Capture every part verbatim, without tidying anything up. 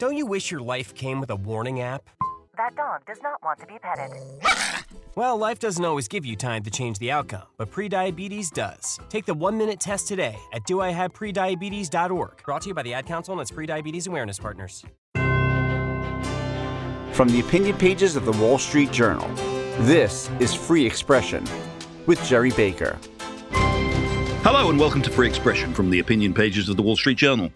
Don't you wish your life came with a warning app? That dog does not want to be petted. Well, life doesn't always give you time to change the outcome, but prediabetes does. Take the one-minute test today at do I have prediabetes dot org. Brought to you by the Ad Council and its Prediabetes Awareness Partners. From the opinion pages of the Wall Street Journal, this is Free Expression with Gerry Baker. Hello and welcome to Free Expression from the opinion pages of the Wall Street Journal.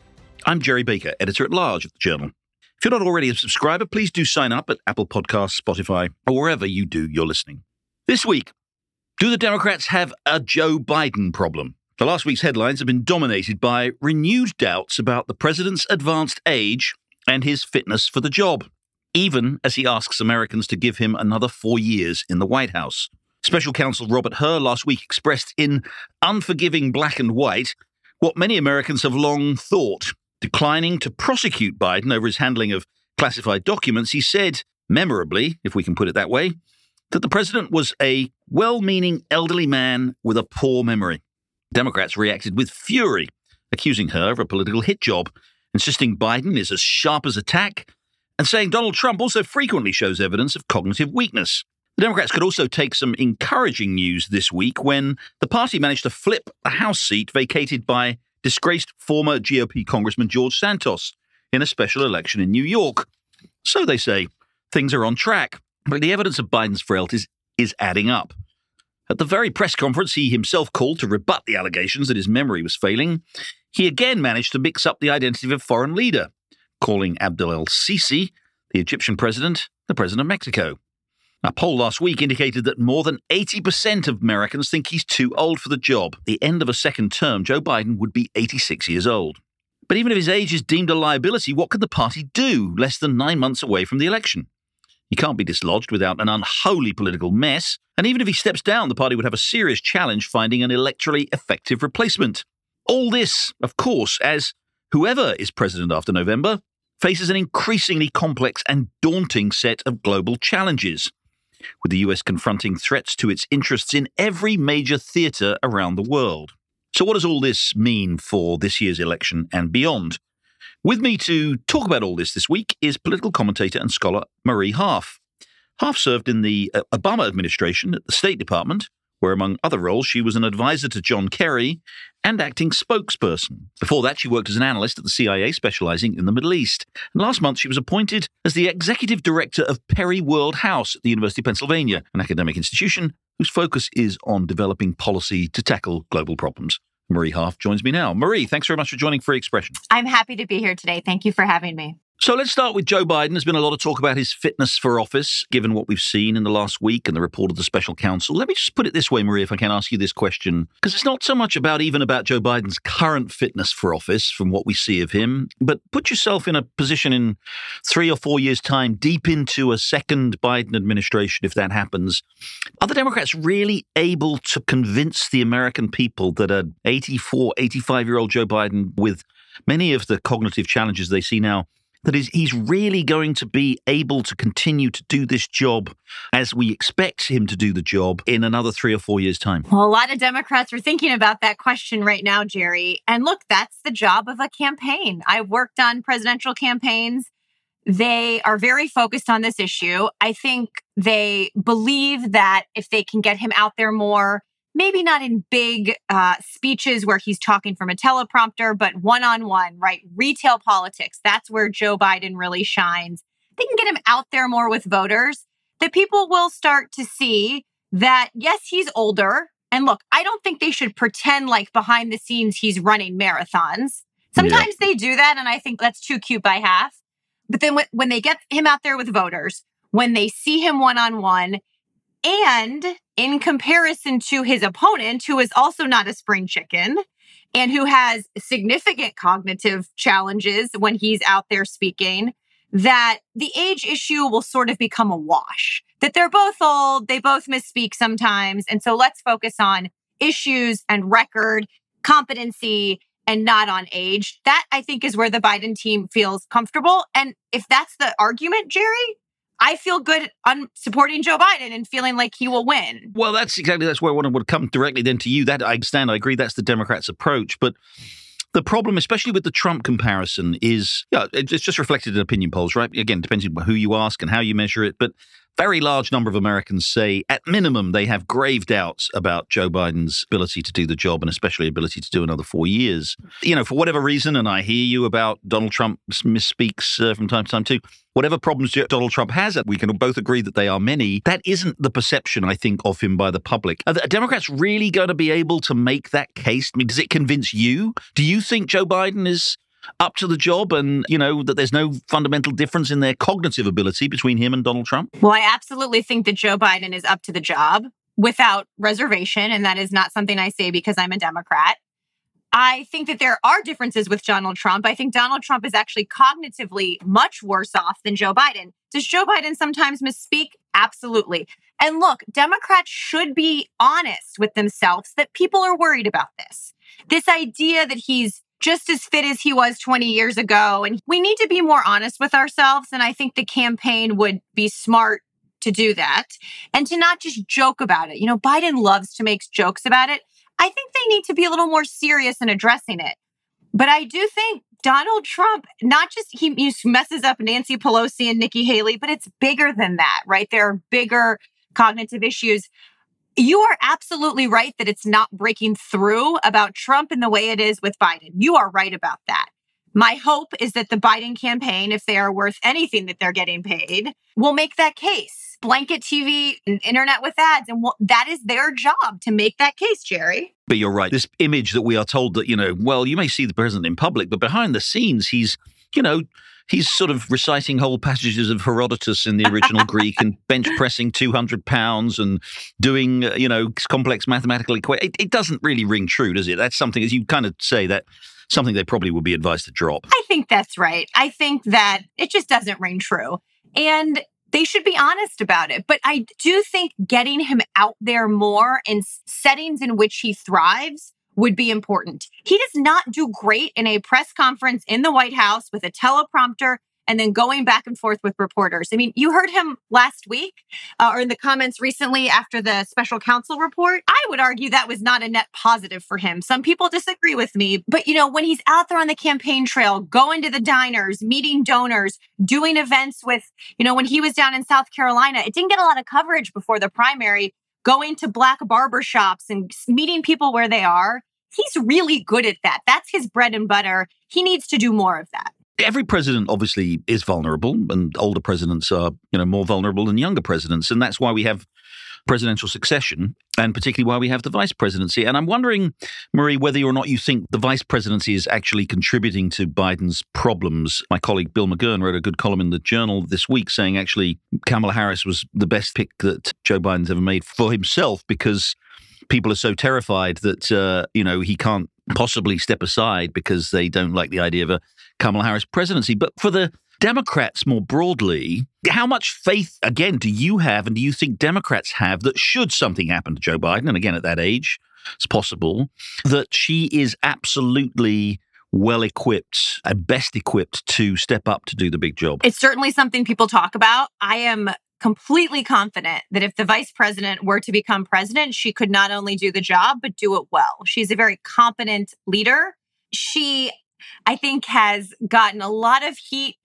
I'm Gerry Baker, editor-at-large of the Journal. If you're not already a subscriber, please do sign up at Apple Podcasts, Spotify, or wherever you do your listening. This week, do the Democrats have a Joe Biden problem? The last week's headlines have been dominated by renewed doubts about the president's advanced age and his fitness for the job, even as he asks Americans to give him another four years in the White House. Special counsel Robert Hur last week expressed in unforgiving black and white what many Americans have long thought. Declining to prosecute Biden over his handling of classified documents, he said, memorably, if we can put it that way, that the president was a well-meaning elderly man with a poor memory. Democrats reacted with fury, accusing her of a political hit job, insisting Biden is as sharp as a tack, and saying Donald Trump also frequently shows evidence of cognitive weakness. The Democrats could also take some encouraging news this week when the party managed to flip a House seat vacated by disgraced former G O P Congressman George Santos in a special election in New York. So they say things are on track, but the evidence of Biden's frailties is adding up. At the very press conference he himself called to rebut the allegations that his memory was failing, he again managed to mix up the identity of a foreign leader, calling Abdel el-Sisi, the Egyptian president, the president of Mexico. A poll last week indicated that more than eighty percent of Americans think he's too old for the job. At the end of a second term, Joe Biden would be eighty-six years old. But even if his age is deemed a liability, what could the party do less than nine months away from the election? He can't be dislodged without an unholy political mess, and even if he steps down, the party would have a serious challenge finding an electorally effective replacement. All this, of course, as whoever is president after November faces an increasingly complex and daunting set of global challenges, with the U S confronting threats to its interests in every major theatre around the world. So what does all this mean for this year's election and beyond? With me to talk about all this this week is political commentator and scholar Marie Harf. Harf served in the Obama administration at the State Department, where, among other roles, she was an advisor to John Kerry and acting spokesperson. Before that, she worked as an analyst at the C I A, specializing in the Middle East. And last month, she was appointed as the executive director of Perry World House at the University of Pennsylvania, an academic institution whose focus is on developing policy to tackle global problems. Marie Harf joins me now. Marie, thanks very much for joining Free Expression. I'm happy to be here today. Thank you for having me. So let's start with Joe Biden. There's been a lot of talk about his fitness for office, given what we've seen in the last week and the report of the special counsel. Let me just put it this way, Marie, if I can ask you this question, because it's not so much about even about Joe Biden's current fitness for office from what we see of him, but put yourself in a position in three or four years' time, deep into a second Biden administration, if that happens. Are the Democrats really able to convince the American people that an eighty-four, eighty-five-year-old Joe Biden, with many of the cognitive challenges they see now, that is, he's really going to be able to continue to do this job as we expect him to do the job in another three or four years' time? Well, a lot of Democrats are thinking about that question right now, Gerry. And look, that's the job of a campaign. I've worked on presidential campaigns. They are very focused on this issue. I think they believe that if they can get him out there more, maybe not in big uh, speeches where he's talking from a teleprompter, but one-on-one, right? Retail politics. That's where Joe Biden really shines. They can get him out there more with voters. The people will start to see that, yes, he's older. And look, I don't think they should pretend like behind the scenes he's running marathons. Sometimes yeah. they do that, and I think that's too cute by half. But then w- when they get him out there with voters, when they see him one-on-one, and in comparison to his opponent, who is also not a spring chicken and who has significant cognitive challenges when he's out there speaking, that the age issue will sort of become a wash, that they're both old, they both misspeak sometimes. And so let's focus on issues and record, competency, and not on age. That, I think, is where the Biden team feels comfortable. And if that's the argument, Gerry, I feel good on supporting Joe Biden and feeling like he will win. Well, that's exactly, that's where I want to come directly then to you. That I understand, I agree, that's the Democrats' approach. But The problem, especially with the Trump comparison, is yeah, it's just reflected in opinion polls, right? Again, depending on who you ask and how you measure it. But very large number of Americans say, at minimum, they have grave doubts about Joe Biden's ability to do the job and especially ability to do another four years. You know, for whatever reason, and I hear you about Donald Trump misspeaks uh, from time to time too, whatever problems Donald Trump has, we can both agree that they are many. That isn't the perception, I think, of him by the public. Are the Democrats really going to be able to make that case? I mean, does it convince you? Do you think Joe Biden is up to the job and, you know, that there's no fundamental difference in their cognitive ability between him and Donald Trump? Well, I absolutely think that Joe Biden is up to the job without reservation. And that is not something I say because I'm a Democrat. I think that there are differences with Donald Trump. I think Donald Trump is actually cognitively much worse off than Joe Biden. Does Joe Biden sometimes misspeak? Absolutely. And look, Democrats should be honest with themselves that people are worried about this. This idea that he's just as fit as he was twenty years ago. And we need to be more honest with ourselves. And I think the campaign would be smart to do that and to not just joke about it. You know, Biden loves to make jokes about it. I think they need to be a little more serious in addressing it. But I do think Donald Trump, not just he messes up Nancy Pelosi and Nikki Haley, but it's bigger than that, right? There are bigger cognitive issues. You are absolutely right that it's not breaking through about Trump in the way it is with Biden. You are right about that. My hope is that the Biden campaign, if they are worth anything that they're getting paid, will make that case. Blanket T V and internet with ads. And we'll, that is their job to make that case, Jerry. But you're right. This image that we are told that, you know, well, you may see the president in public, but behind the scenes, he's, you know, he's sort of reciting whole passages of Herodotus in the original Greek and bench pressing two hundred pounds and doing, uh, you know, complex mathematical equations. It, it doesn't really ring true, does it? That's something, as you kind of say, that something they probably would be advised to drop. I think that's right. I think that it just doesn't ring true. And they should be honest about it. But I do think getting him out there more in settings in which he thrives would be important. He does not do great in a press conference in the White House with a teleprompter and then going back and forth with reporters. I mean, you heard him last week uh, or in the comments recently after the special counsel report. I would argue that was not a net positive for him. Some people disagree with me, but you know, when he's out there on the campaign trail, going to the diners, meeting donors, doing events with, you know, when he was down in South Carolina, it didn't get a lot of coverage before the primary, going to Black barbershops and meeting people where they are. He's really good at that. That's his bread and butter. He needs to do more of that. Every president obviously is vulnerable, and older presidents are, you know, more vulnerable than younger presidents. And that's why we have presidential succession, and particularly why we have the vice presidency. And I'm wondering, Marie, whether or not you think the vice presidency is actually contributing to Biden's problems. My colleague Bill McGurn wrote a good column in the Journal this week saying actually Kamala Harris was the best pick that Joe Biden's ever made for himself because people are so terrified that, uh, you know, he can't possibly step aside because they don't like the idea of a Kamala Harris presidency. But for the Democrats more broadly, how much faith, again, do you have and do you think Democrats have that should something happen to Joe Biden, and again, at that age, it's possible, that she is absolutely well-equipped and best equipped to step up to do the big job? It's certainly something people talk about. I am completely confident that if the vice president were to become president, she could not only do the job, but do it well. She's a very competent leader. She, I think, has gotten a lot of heat,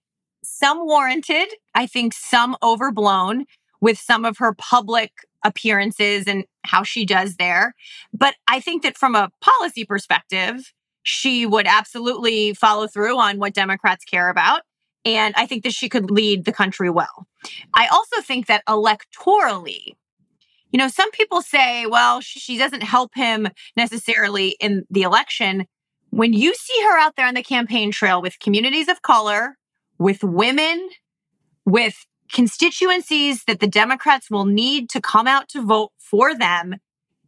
some warranted, I think some overblown, with some of her public appearances and how she does there. But I think that from a policy perspective, she would absolutely follow through on what Democrats care about. And I think that she could lead the country well. I also think that electorally, you know, some people say, well, she, she doesn't help him necessarily in the election. When you see her out there on the campaign trail with communities of color, with women, with constituencies that the Democrats will need to come out to vote for them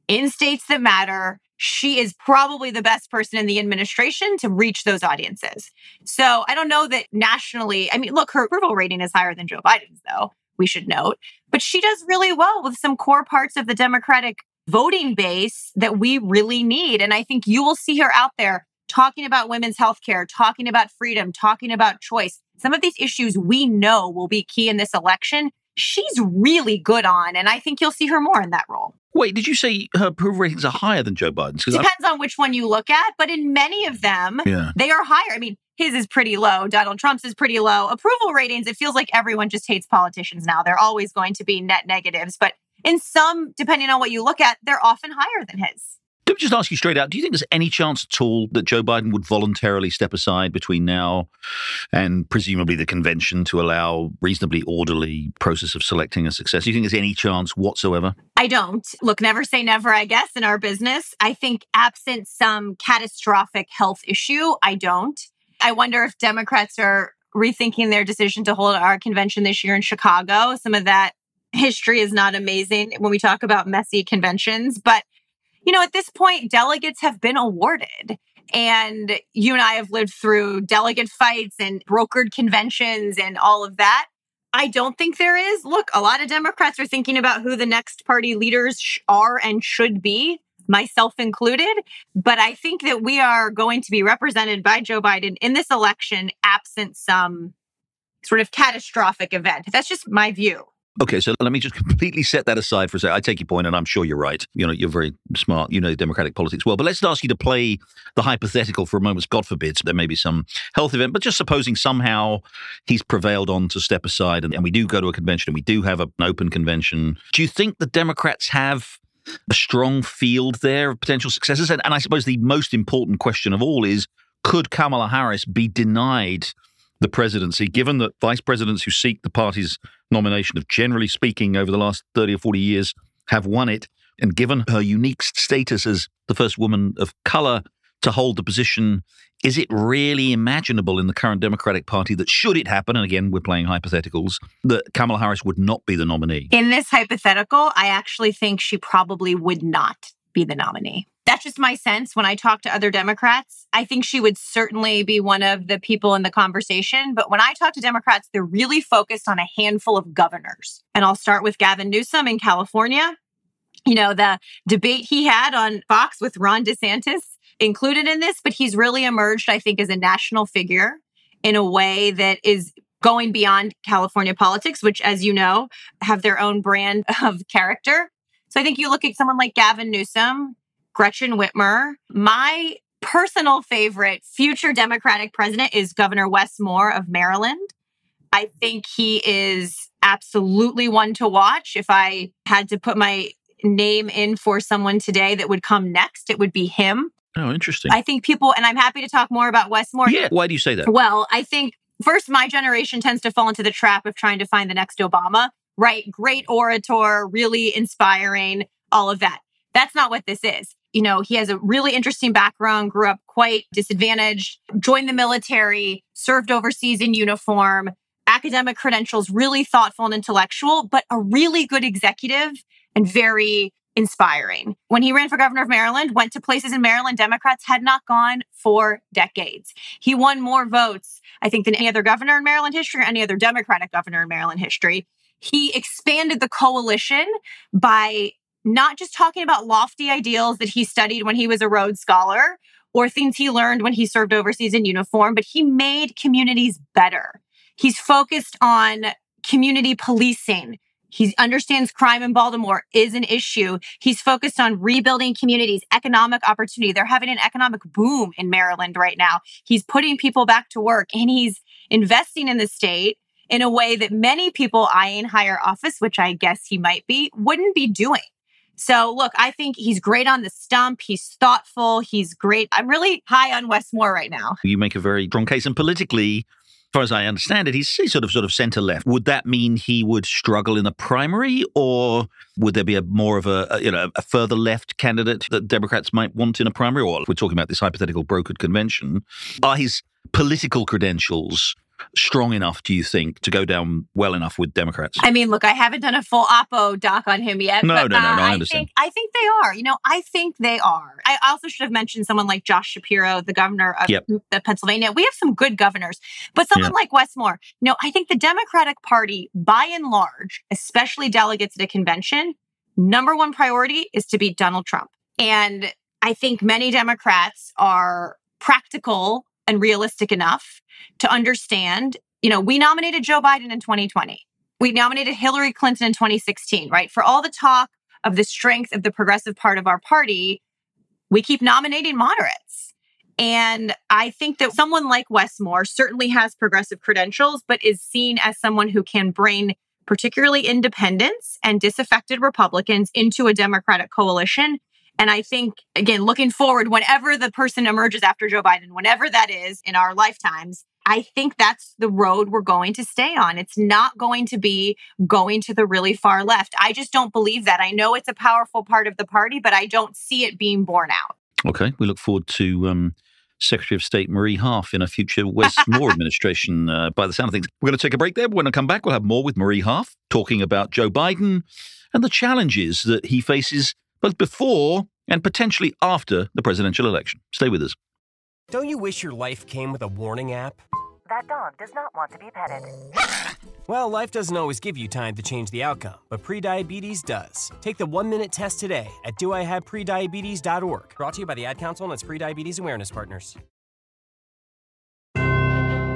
in states that matter, she is probably the best person in the administration to reach those audiences. So I don't know that nationally, I mean, look, her approval rating is higher than Joe Biden's, though, we should note. But she does really well with some core parts of the Democratic voting base that we really need. And I think you will see her out there talking about women's health care, talking about freedom, talking about choice. Some of these issues we know will be key in this election. she's really good on, and I think you'll see her more in that role. Wait, did you say her approval ratings are higher than Joe Biden's? Depends I've... on which one you look at, but in many of them, yeah. they are higher. I mean, his is pretty low. Donald Trump's is pretty low. Approval ratings, it feels like everyone just hates politicians now. They're always going to be net negatives, but in some, depending on what you look at, they're often higher than his. Let me just ask you straight out, do you think there's any chance at all that Joe Biden would voluntarily step aside between now and presumably the convention to allow reasonably orderly process of selecting a successor? Do you think there's any chance whatsoever? I don't. Look, never say never, I guess, in our business. I think absent some catastrophic health issue, I don't. I wonder if Democrats are rethinking their decision to hold our convention this year in Chicago. Some of that history is not amazing when we talk about messy conventions, but you know, at this point, delegates have been awarded. And you and I have lived through delegate fights and brokered conventions and all of that. I don't think there is. Look, a lot of Democrats are thinking about who the next party leaders sh- are and should be, myself included. But I think that we are going to be represented by Joe Biden in this election absent some sort of catastrophic event. That's just my view. Okay, so let me just completely set that aside for a second. I take your point, and I'm sure you're right. You know, you're very smart. You know Democratic politics well. But let's ask you to play the hypothetical for a moment. God forbid there may be some health event, but just supposing somehow he's prevailed on to step aside and, and we do go to a convention and we do have an open convention. Do you think the Democrats have a strong field there of potential successors? And, and I suppose the most important question of all is, could Kamala Harris be denied the presidency, given that vice presidents who seek the party's nomination have, generally speaking, over the last thirty or forty years, have won it, and given her unique status as the first woman of color to hold the position, is it really imaginable in the current Democratic Party that, should it happen, and again, we're playing hypotheticals, that Kamala Harris would not be the nominee? In this hypothetical, I actually think she probably would not be the nominee. That's just my sense when I talk to other Democrats. I think she would certainly be one of the people in the conversation. But when I talk to Democrats, they're really focused on a handful of governors. And I'll start with Gavin Newsom in California. You know, the debate he had on Fox with Ron DeSantis included in this, but he's really emerged, I think, as a national figure in a way that is going beyond California politics, which, as you know, have their own brand of character. So I think you look at someone like Gavin Newsom, Gretchen Whitmer. My personal favorite future Democratic president is Governor Wes Moore of Maryland. I think he is absolutely one to watch. If I had to put my name in for someone today that would come next, it would be him. Oh, interesting. I think people, and I'm happy to talk more about Wes Moore. Yeah, why do you say that? Well, I think, first, my generation tends to fall into the trap of trying to find the next Obama, right? Great orator, really inspiring, all of that. That's not what this is. You know, he has a really interesting background, grew up quite disadvantaged, joined the military, served overseas in uniform, academic credentials, really thoughtful and intellectual, but a really good executive and very inspiring. When he ran for governor of Maryland, went to places in Maryland Democrats had not gone for decades. He won more votes, I think, than any other governor in Maryland history, or any other Democratic governor in Maryland history. He expanded the coalition by not just talking about lofty ideals that he studied when he was a Rhodes Scholar or things he learned when he served overseas in uniform, but he made communities better. He's focused on community policing. He understands crime in Baltimore is an issue. He's focused on rebuilding communities, economic opportunity. They're having an economic boom in Maryland right now. He's putting people back to work, and he's investing in the state in a way that many people eyeing higher office, which I guess he might be, wouldn't be doing. So look, I think he's great on the stump. He's thoughtful. He's great. I'm really high on Wes Moore right now. You make a very strong case. And politically, as far as I understand it, he's, he's sort of sort of center-left. Would that mean he would struggle in the primary, or would there be a more of a, a you know a further left candidate that Democrats might want in a primary? Or if we're talking about this hypothetical brokered convention, are his political credentials strong enough, do you think, to go down well enough with Democrats? I mean, look, I haven't done a full oppo doc on him yet. No, but, no, no, uh, no, I understand. I think, I think they are. You know, I think they are. I also should have mentioned someone like Josh Shapiro, the governor of yep. Pennsylvania. We have some good governors, but someone yep. like Wes Moore. You know, I think the Democratic Party, by and large, especially delegates at a convention, number one priority is to beat Donald Trump. And I think many Democrats are practical and realistic enough to understand, you know, we nominated Joe Biden in twenty twenty. we nominated Hillary Clinton in twenty sixteen, right? For all the talk of the strength of the progressive part of our party, we keep nominating moderates. And I think that someone like Wes Moore certainly has progressive credentials, but is seen as someone who can bring particularly independents and disaffected Republicans into a Democratic coalition. And I think, again, looking forward, whenever the person emerges after Joe Biden, whenever that is in our lifetimes, I think that's the road we're going to stay on. It's not going to be going to the really far left. I just don't believe that. I know it's a powerful part of the party, but I don't see it being borne out. Okay. We look forward to um, Secretary of State Marie Harf in a future Wes Moore administration, uh, by the sound of things. We're going to take a break there. But when I come back, we'll have more with Marie Harf talking about Joe Biden and the challenges that he faces both before and potentially after the presidential election. Stay with us. Don't you wish your life came with a warning app? That dog does not want to be petted. Well, life doesn't always give you time to change the outcome, but prediabetes does. Take the one-minute test today at do I have prediabetes dot org. Brought to you by the Ad Council and its Prediabetes Awareness Partners.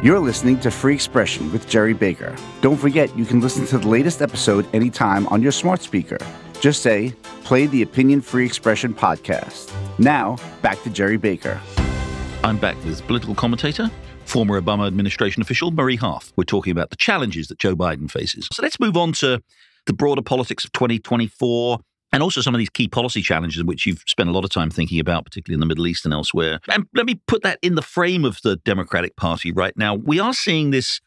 You're listening to Free Expression with Gerry Baker. Don't forget, you can listen to the latest episode anytime on your smart speaker. Just say, play the Opinion Free Expression podcast. Now, back to Gerry Baker. I'm back with political commentator, former Obama administration official, Marie Harf. We're talking about the challenges that Joe Biden faces. So let's move on to the broader politics of twenty twenty-four and also some of these key policy challenges which you've spent a lot of time thinking about, particularly in the Middle East and elsewhere. And let me put that in the frame of the Democratic Party right now. We are seeing this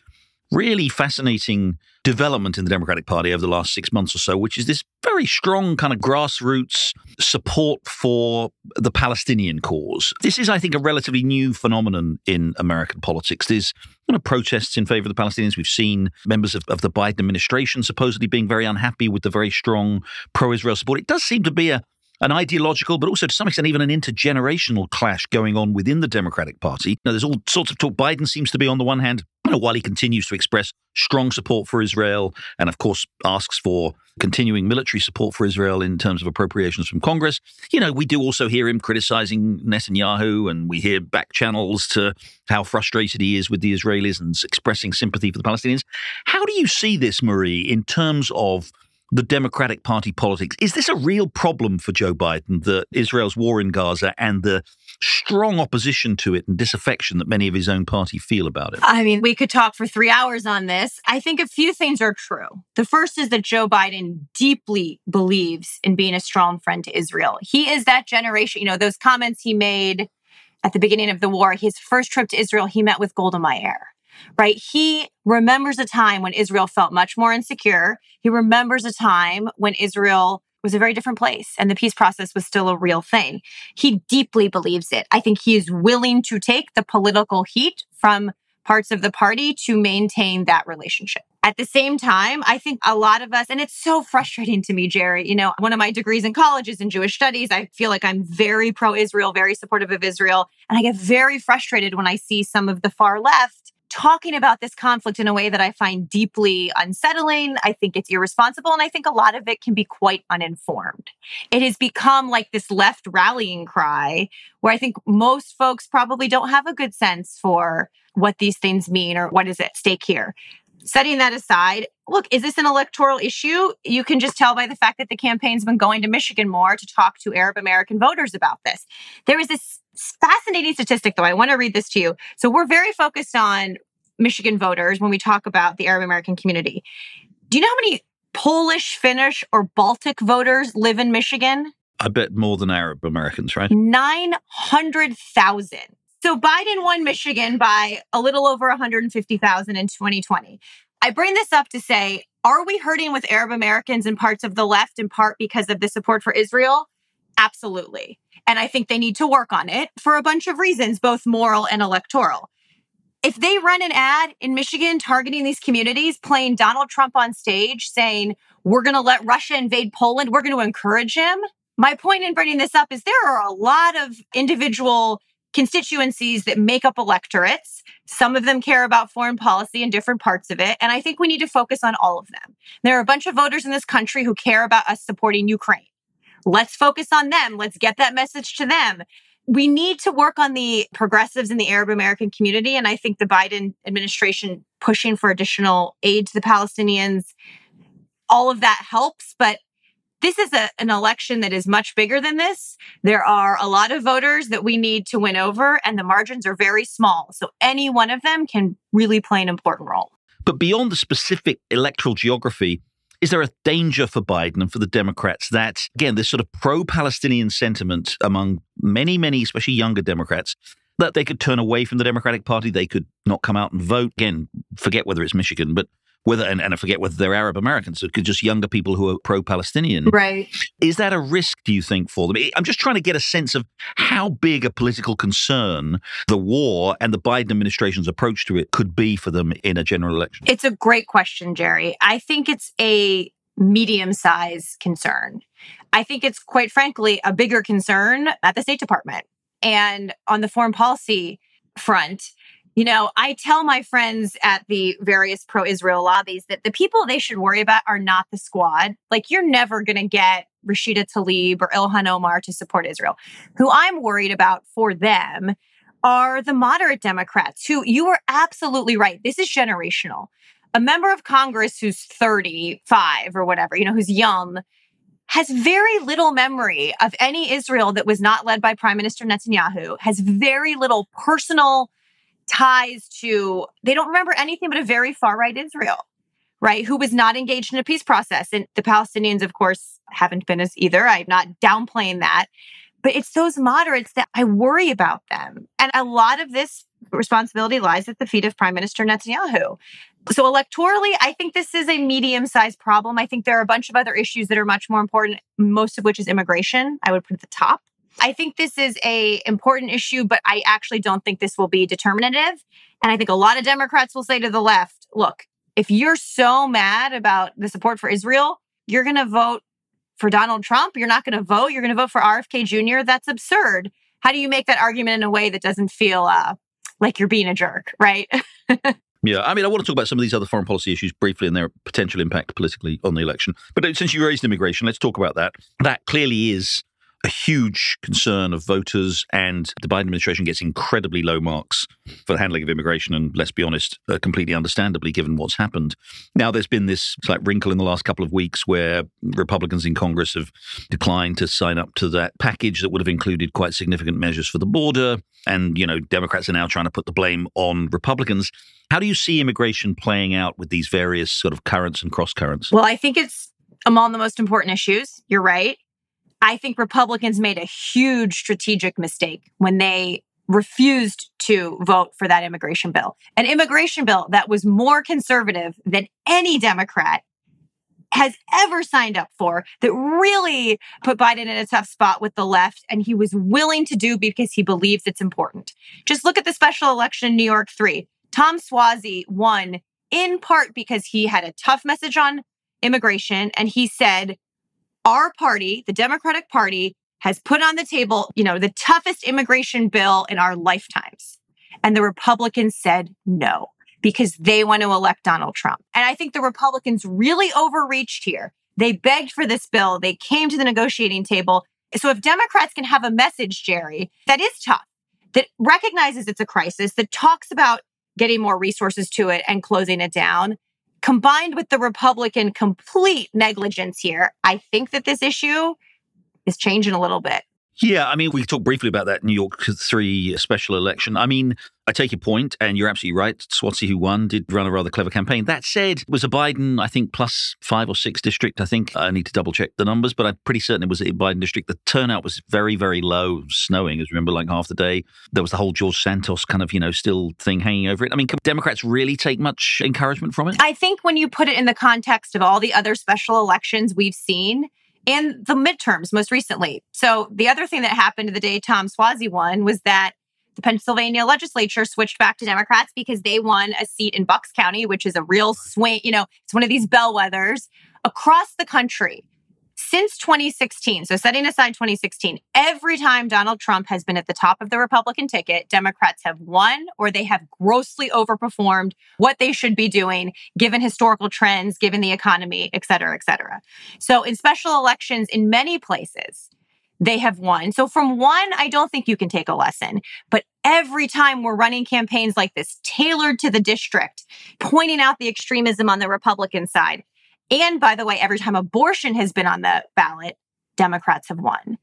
really fascinating development in the Democratic Party over the last six months or so, which is this very strong kind of grassroots support for the Palestinian cause. This is, I think, a relatively new phenomenon in American politics. There's you know, protests in favor of the Palestinians. We've seen members of, of the Biden administration supposedly being very unhappy with the very strong pro-Israel support. It does seem to be a an ideological, but also to some extent, even an intergenerational clash going on within the Democratic Party. Now, there's all sorts of talk. Biden seems to be, on the one hand, you know, while he continues to express strong support for Israel and, of course, asks for continuing military support for Israel in terms of appropriations from Congress, you know, we do also hear him criticizing Netanyahu, and we hear back channels to how frustrated he is with the Israelis and expressing sympathy for the Palestinians. How do you see this, Marie, in terms of the Democratic Party politics? Is this a real problem for Joe Biden, the Israel's war in Gaza and the strong opposition to it and disaffection that many of his own party feel about it? I mean, we could talk for three hours on this. I think a few things are true. The first is that Joe Biden deeply believes in being a strong friend to Israel. He is that generation. You know, those comments he made at the beginning of the war, his first trip to Israel, he met with Golda Meir. Right? He remembers a time when Israel felt much more insecure. He remembers a time when Israel was a very different place and the peace process was still a real thing. He deeply believes it. I think he is willing to take the political heat from parts of the party to maintain that relationship. At the same time, I think a lot of us, and it's so frustrating to me, Gerry, you know, one of my degrees in college is in Jewish studies. I feel like I'm very pro-Israel, very supportive of Israel. And I get very frustrated when I see some of the far left talking about this conflict in a way that I find deeply unsettling. I think it's irresponsible, and I think a lot of it can be quite uninformed. It has become like this left rallying cry where I think most folks probably don't have a good sense for what these things mean or what is at stake here. Setting that aside, look, is this an electoral issue? You can just tell by the fact that the campaign's been going to Michigan more to talk to Arab American voters about this. There is this fascinating statistic, though. I want to read this to you. So we're very focused on Michigan voters when we talk about the Arab American community. Do you know how many Polish, Finnish, or Baltic voters live in Michigan? I bet more than Arab Americans, right? nine hundred thousand. So Biden won Michigan by a little over one hundred fifty thousand in twenty twenty. I bring this up to say, are we hurting with Arab Americans and parts of the left in part because of the support for Israel? Absolutely. And I think they need to work on it for a bunch of reasons, both moral and electoral. If they run an ad in Michigan targeting these communities, playing Donald Trump on stage, saying, we're going to let Russia invade Poland, we're going to encourage him. My point in bringing this up is there are a lot of individual constituencies that make up electorates. Some of them care about foreign policy and different parts of it. And I think we need to focus on all of them. There are a bunch of voters in this country who care about us supporting Ukraine. Let's focus on them. Let's get that message to them. We need to work on the progressives in the Arab American community. And I think the Biden administration pushing for additional aid to the Palestinians, all of that helps. But this is a, an election that is much bigger than this. There are a lot of voters that we need to win over, and the margins are very small. So any one of them can really play an important role. But beyond the specific electoral geography, is there a danger for Biden and for the Democrats that, again, this sort of pro-Palestinian sentiment among many, many, especially younger Democrats, that they could turn away from the Democratic Party, they could not come out and vote? Again, forget whether it's Michigan, but whether, and, and I forget whether they're Arab Americans, so it could just younger people who are pro-Palestinian. Right. Is that a risk, do you think, for them? I'm just trying to get a sense of how big a political concern the war and the Biden administration's approach to it could be for them in a general election. It's a great question, Gerry. I think it's a medium-sized concern. I think it's, quite frankly, a bigger concern at the State Department and on the foreign policy front. You know, I tell my friends at the various pro-Israel lobbies that the people they should worry about are not the squad. Like, you're never going to get Rashida Tlaib or Ilhan Omar to support Israel. Who I'm worried about for them are the moderate Democrats, who, you are absolutely right, this is generational. A member of Congress who's thirty-five or whatever, you know, who's young, has very little memory of any Israel that was not led by Prime Minister Netanyahu, has very little personal ties to, they don't remember anything but a very far-right Israel, right, who was not engaged in a peace process. And the Palestinians, of course, haven't been as either. I'm not downplaying that. But it's those moderates that I worry about them. And a lot of this responsibility lies at the feet of Prime Minister Netanyahu. So electorally, I think this is a medium-sized problem. I think there are a bunch of other issues that are much more important, most of which is immigration. I would put at the top. I think this is a important issue, but I actually don't think this will be determinative. And I think a lot of Democrats will say to the left, look, if you're so mad about the support for Israel, you're going to vote for Donald Trump. You're not going to vote. You're going to vote for R F K Junior That's absurd. How do you make that argument in a way that doesn't feel uh, like you're being a jerk, right? Yeah, I mean, I want to talk about some of these other foreign policy issues briefly and their potential impact politically on the election. But since you raised immigration, let's talk about that. That clearly is a huge concern of voters, and the Biden administration gets incredibly low marks for the handling of immigration, and let's be honest, uh, completely understandably, given what's happened. Now, there's been this slight wrinkle in the last couple of weeks where Republicans in Congress have declined to sign up to that package that would have included quite significant measures for the border, and, you know, Democrats are now trying to put the blame on Republicans. How do you see immigration playing out with these various sort of currents and cross-currents? Well, I think it's among the most important issues. You're right. I think Republicans made a huge strategic mistake when they refused to vote for that immigration bill. An immigration bill that was more conservative than any Democrat has ever signed up for, that really put Biden in a tough spot with the left, and he was willing to do because he believes it's important. Just look at the special election in New York three. Tom Suozzi won in part because he had a tough message on immigration, and he said, our party, the Democratic Party, has put on the table, you know, the toughest immigration bill in our lifetimes. And the Republicans said no, because they want to elect Donald Trump. And I think the Republicans really overreached here. They begged for this bill. They came to the negotiating table. So if Democrats can have a message, Gerry, that is tough, that recognizes it's a crisis, that talks about getting more resources to it and closing it down, combined with the Republican complete negligence here, I think that this issue is changing a little bit. Yeah, I mean, we talked briefly about that New York three special election. I mean, I take your point, and you're absolutely right. Suozzi, who won, did run a rather clever campaign. That said, it was a Biden, I think, plus five or six district, I think. I need to double check the numbers, but I'm pretty certain it was a Biden district. The turnout was very, very low, snowing, as you remember, like half the day. There was the whole George Santos kind of, you know, still thing hanging over it. I mean, can Democrats really take much encouragement from it? I think when you put it in the context of all the other special elections we've seen, and the midterms most recently. So the other thing that happened the day Tom Suozzi won was that the Pennsylvania legislature switched back to Democrats because they won a seat in Bucks County, which is a real swing. You know, it's one of these bellwethers across the country since twenty sixteen. So setting aside twenty sixteen, every time Donald Trump has been at the top of the Republican ticket, Democrats have won or they have grossly overperformed what they should be doing, given historical trends, given the economy, et cetera, et cetera. So in special elections in many places, they have won. So from one, I don't think you can take a lesson. But every time we're running campaigns like this, tailored to the district, pointing out the extremism on the Republican side, and by the way, every time abortion has been on the ballot, Democrats have won.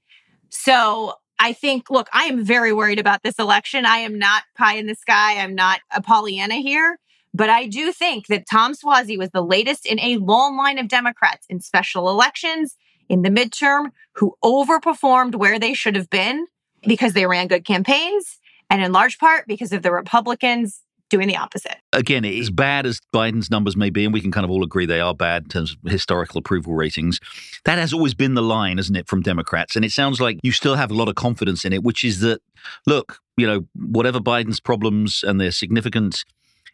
So I think, look, I am very worried about this election. I am not pie in the sky. I'm not a Pollyanna here. But I do think that Tom Suozzi was the latest in a long line of Democrats in special elections, in the midterm, who overperformed where they should have been because they ran good campaigns, and in large part because of the Republicans doing the opposite. Again, as bad as Biden's numbers may be, and we can kind of all agree they are bad in terms of historical approval ratings, that has always been the line, isn't it, from Democrats? And it sounds like you still have a lot of confidence in it, which is that, look, you know, whatever Biden's problems and their significant,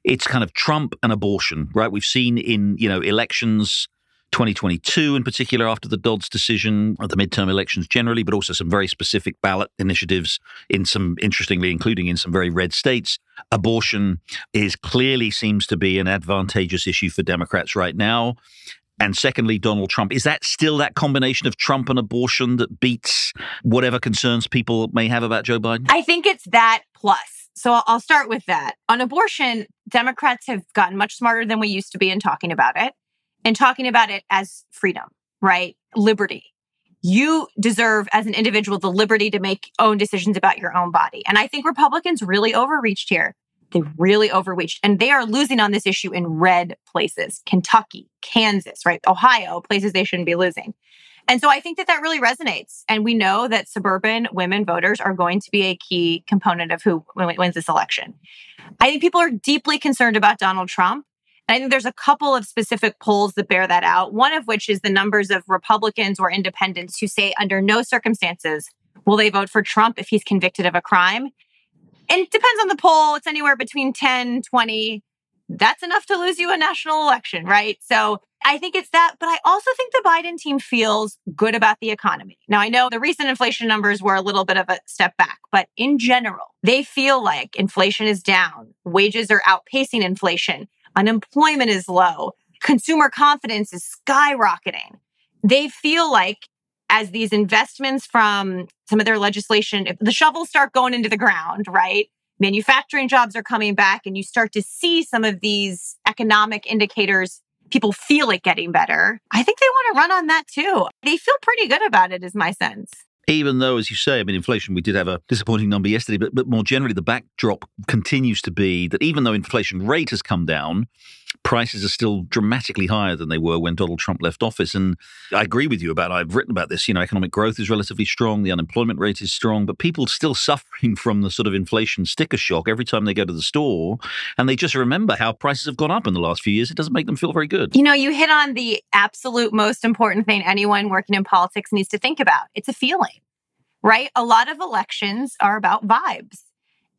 it's kind of Trump and abortion, right? We've seen in, you know, elections, twenty twenty-two in particular, after the Dodds decision, or the midterm elections generally, but also some very specific ballot initiatives in some, interestingly, including in some very red states. Abortion is clearly seems to be an advantageous issue for Democrats right now. And secondly, Donald Trump. Is that still that combination of Trump and abortion that beats whatever concerns people may have about Joe Biden? I think it's that plus. So I'll start with that. On abortion, Democrats have gotten much smarter than we used to be in talking about it. And talking about it as freedom, right? Liberty. You deserve, as an individual, the liberty to make own decisions about your own body. And I think Republicans really overreached here. They really overreached. And they are losing on this issue in red places. Kentucky, Kansas, right? Ohio, places they shouldn't be losing. And so I think that that really resonates. And we know that suburban women voters are going to be a key component of who wins this election. I think people are deeply concerned about Donald Trump. I think there's a couple of specific polls that bear that out, one of which is the numbers of Republicans or independents who say under no circumstances will they vote for Trump if he's convicted of a crime. And it depends on the poll. It's anywhere between ten, twenty. That's enough to lose you a national election, right? So I think it's that. But I also think the Biden team feels good about the economy. Now, I know the recent inflation numbers were a little bit of a step back, but in general, they feel like inflation is down. Wages are outpacing inflation. Unemployment is low. Consumer confidence is skyrocketing. They feel like as these investments from some of their legislation, if the shovels start going into the ground, right? Manufacturing jobs are coming back and you start to see some of these economic indicators, people feel it getting better. I think they want to run on that too. They feel pretty good about it is my sense. Even though, as you say, I mean, inflation, we did have a disappointing number yesterday, but, but more generally, the backdrop continues to be that even though inflation rate has come down, prices are still dramatically higher than they were when Donald Trump left office. And I agree with you about, I've written about this, you know, economic growth is relatively strong, the unemployment rate is strong, but people still suffering from the sort of inflation sticker shock every time they go to the store. And they just remember how prices have gone up in the last few years. It doesn't make them feel very good. You know, you hit on the absolute most important thing anyone working in politics needs to think about. It's a feeling. Right? A lot of elections are about vibes,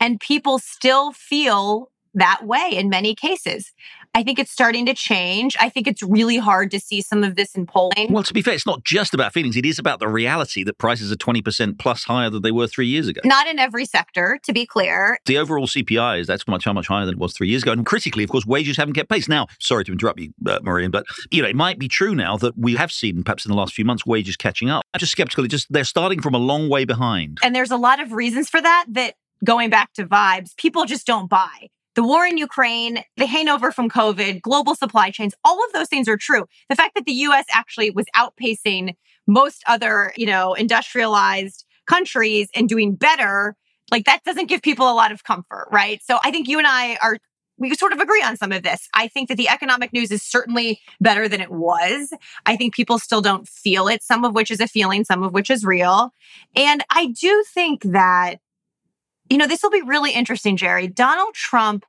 and people still feel that way in many cases. I think it's starting to change. I think it's really hard to see some of this in polling. Well, to be fair, it's not just about feelings. It is about the reality that prices are twenty percent plus higher than they were three years ago. Not in every sector, to be clear. The overall C P I is that's much, how much higher than it was three years ago. And critically, of course, wages haven't kept pace. Now, sorry to interrupt you, uh, Marie, but you know, it might be true now that we have seen, perhaps in the last few months, wages catching up. I'm just skeptical. It just they're starting from a long way behind. And there's a lot of reasons for that, that going back to vibes, people just don't buy. The war in Ukraine, the hangover from COVID, global supply chains, all of those things are true. The fact that the U S actually was outpacing most other, you know, industrialized countries and doing better, like that doesn't give people a lot of comfort, right? So I think you and I are, we sort of agree on some of this. I think that the economic news is certainly better than it was. I think people still don't feel it, some of which is a feeling, some of which is real. And I do think that you know, this will be really interesting, Gerry. Donald Trump,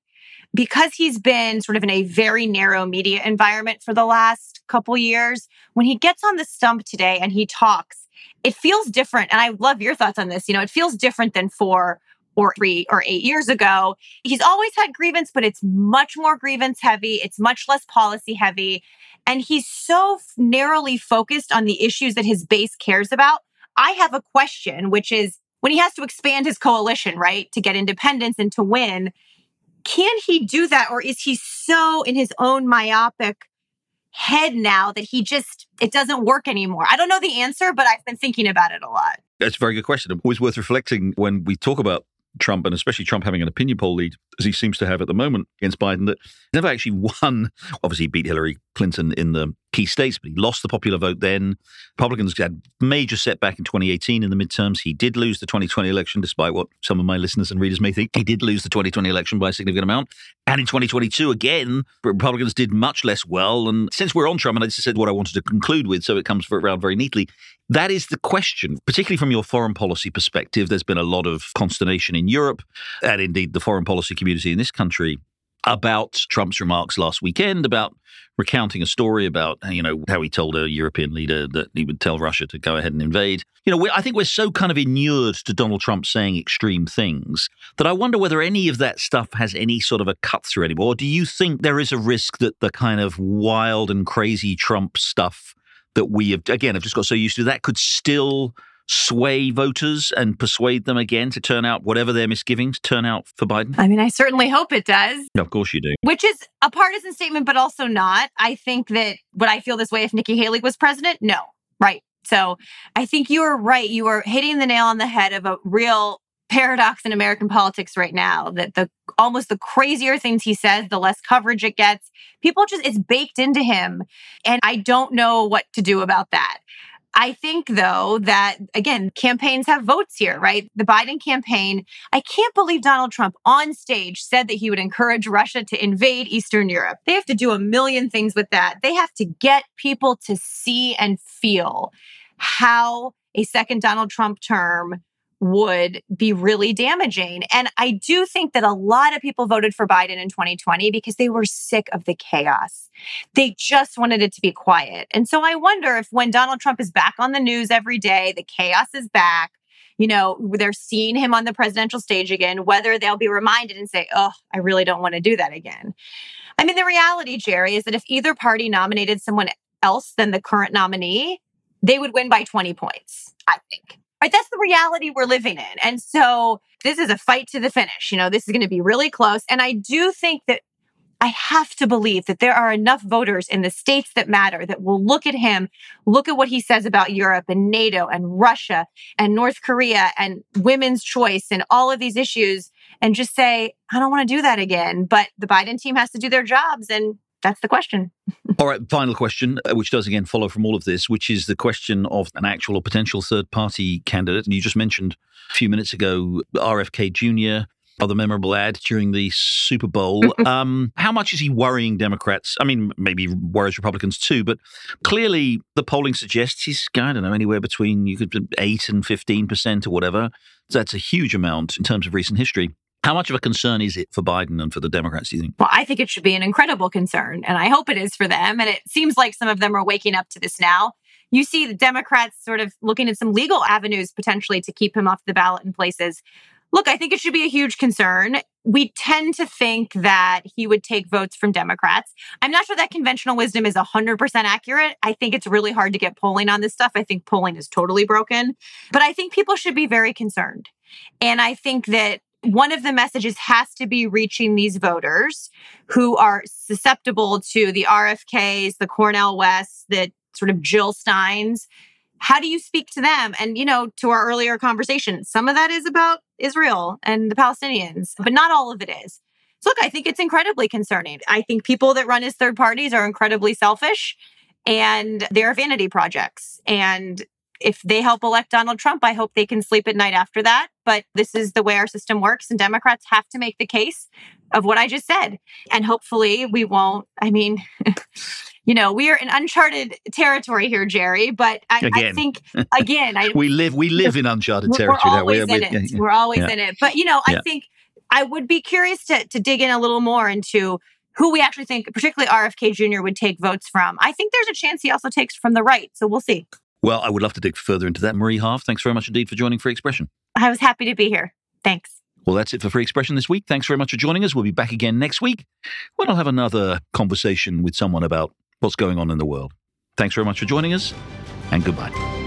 because he's been sort of in a very narrow media environment for the last couple years, when he gets on the stump today and he talks, it feels different. And I love your thoughts on this. You know, it feels different than four or three or eight years ago. He's always had grievance, but it's much more grievance heavy. It's much less policy heavy. And he's so narrowly focused on the issues that his base cares about. I have a question, which is, when he has to expand his coalition, right, to get independence and to win, can he do that? Or is he so in his own myopic head now that he just, it doesn't work anymore? I don't know the answer, but I've been thinking about it a lot. That's a very good question. Always worth reflecting when we talk about Trump, and especially Trump having an opinion poll lead, as he seems to have at the moment against Biden, that he never actually won. Obviously, he beat Hillary Clinton in the key states, but he lost the popular vote then. Republicans had major setback in twenty eighteen in the midterms. He did lose the twenty twenty election, despite what some of my listeners and readers may think. He did lose the twenty twenty election by a significant amount. And in twenty twenty-two, again, Republicans did much less well. And since we're on Trump, and I just said what I wanted to conclude with, so it comes around very neatly, that is the question, particularly from your foreign policy perspective. There's been a lot of consternation in Europe and indeed the foreign policy community in this country about Trump's remarks last weekend, about recounting a story about, you know, how he told a European leader that he would tell Russia to go ahead and invade. You know, we, I think we're so kind of inured to Donald Trump saying extreme things that I wonder whether any of that stuff has any sort of a cut through anymore. Or do you think there is a risk that the kind of wild and crazy Trump stuff that we have, again, have just got so used to, that could still sway voters and persuade them again to turn out, whatever their misgivings, turn out for Biden? I mean, I certainly hope it does. Of course you do. Which is a partisan statement, but also not. I think that, would I feel this way if Nikki Haley was president? No. Right. So I think you are right. You are hitting the nail on the head of a real paradox in American politics right now, that the almost the crazier things he says, the less coverage it gets. People just, it's baked into him. And I don't know what to do about that. I think, though, that, again, campaigns have votes here, right? The Biden campaign, I can't believe Donald Trump on stage said that he would encourage Russia to invade Eastern Europe. They have to do a million things with that. They have to get people to see and feel how a second Donald Trump term would be really damaging. And I do think that a lot of people voted for Biden in twenty twenty because they were sick of the chaos. They just wanted it to be quiet. And so I wonder if when Donald Trump is back on the news every day, the chaos is back, you know, they're seeing him on the presidential stage again, whether they'll be reminded and say, oh, I really don't want to do that again. I mean, the reality, Gerry, is that if either party nominated someone else than the current nominee, they would win by twenty points, I think. Right, that's the reality we're living in. And so this is a fight to the finish. You know, this is going to be really close. And I do think that I have to believe that there are enough voters in the states that matter that will look at him, look at what he says about Europe and NATO and Russia and North Korea and women's choice and all of these issues and just say, I don't want to do that again. But the Biden team has to do their jobs. And that's the question. All right. Final question, which does again follow from all of this, which is the question of an actual or potential third party candidate. And you just mentioned a few minutes ago, R F K Junior, other memorable ad during the Super Bowl. um, how much is he worrying Democrats? I mean, maybe worries Republicans too, but clearly the polling suggests he's, I don't know, anywhere between you could eight and fifteen percent or whatever. So that's a huge amount in terms of recent history. How much of a concern is it for Biden and for the Democrats, do you think? Well, I think it should be an incredible concern, and I hope it is for them. And it seems like some of them are waking up to this now. You see the Democrats sort of looking at some legal avenues potentially to keep him off the ballot in places. Look, I think it should be a huge concern. We tend to think that he would take votes from Democrats. I'm not sure that conventional wisdom is one hundred percent accurate. I think it's really hard to get polling on this stuff. I think polling is totally broken. But I think people should be very concerned. And I think that one of the messages has to be reaching these voters who are susceptible to the R F Ks, the Cornel Wests, the sort of Jill Steins. How do you speak to them? And, you know, to our earlier conversation, some of that is about Israel and the Palestinians, but not all of it is. So look, I think it's incredibly concerning. I think people that run as third parties are incredibly selfish and they're vanity projects. And if they help elect Donald Trump, I hope they can sleep at night after that. But this is the way our system works, and Democrats have to make the case of what I just said. And hopefully we won't. I mean, you know, we are in uncharted territory here, Gerry. But I, I think, again, I, we live we live in uncharted territory. We're always we, in we, it. Yeah, we're always yeah. in it. But, you know, I yeah. think I would be curious to to dig in a little more into who we actually think, particularly R F K Junior, would take votes from. I think there's a chance he also takes from the right. So we'll see. Well, I would love to dig further into that. Marie Harf, thanks very much indeed for joining Free Expression. I was happy to be here. Thanks. Well, that's it for Free Expression this week. Thanks very much for joining us. We'll be back again next week when I'll have another conversation with someone about what's going on in the world. Thanks very much for joining us, and goodbye.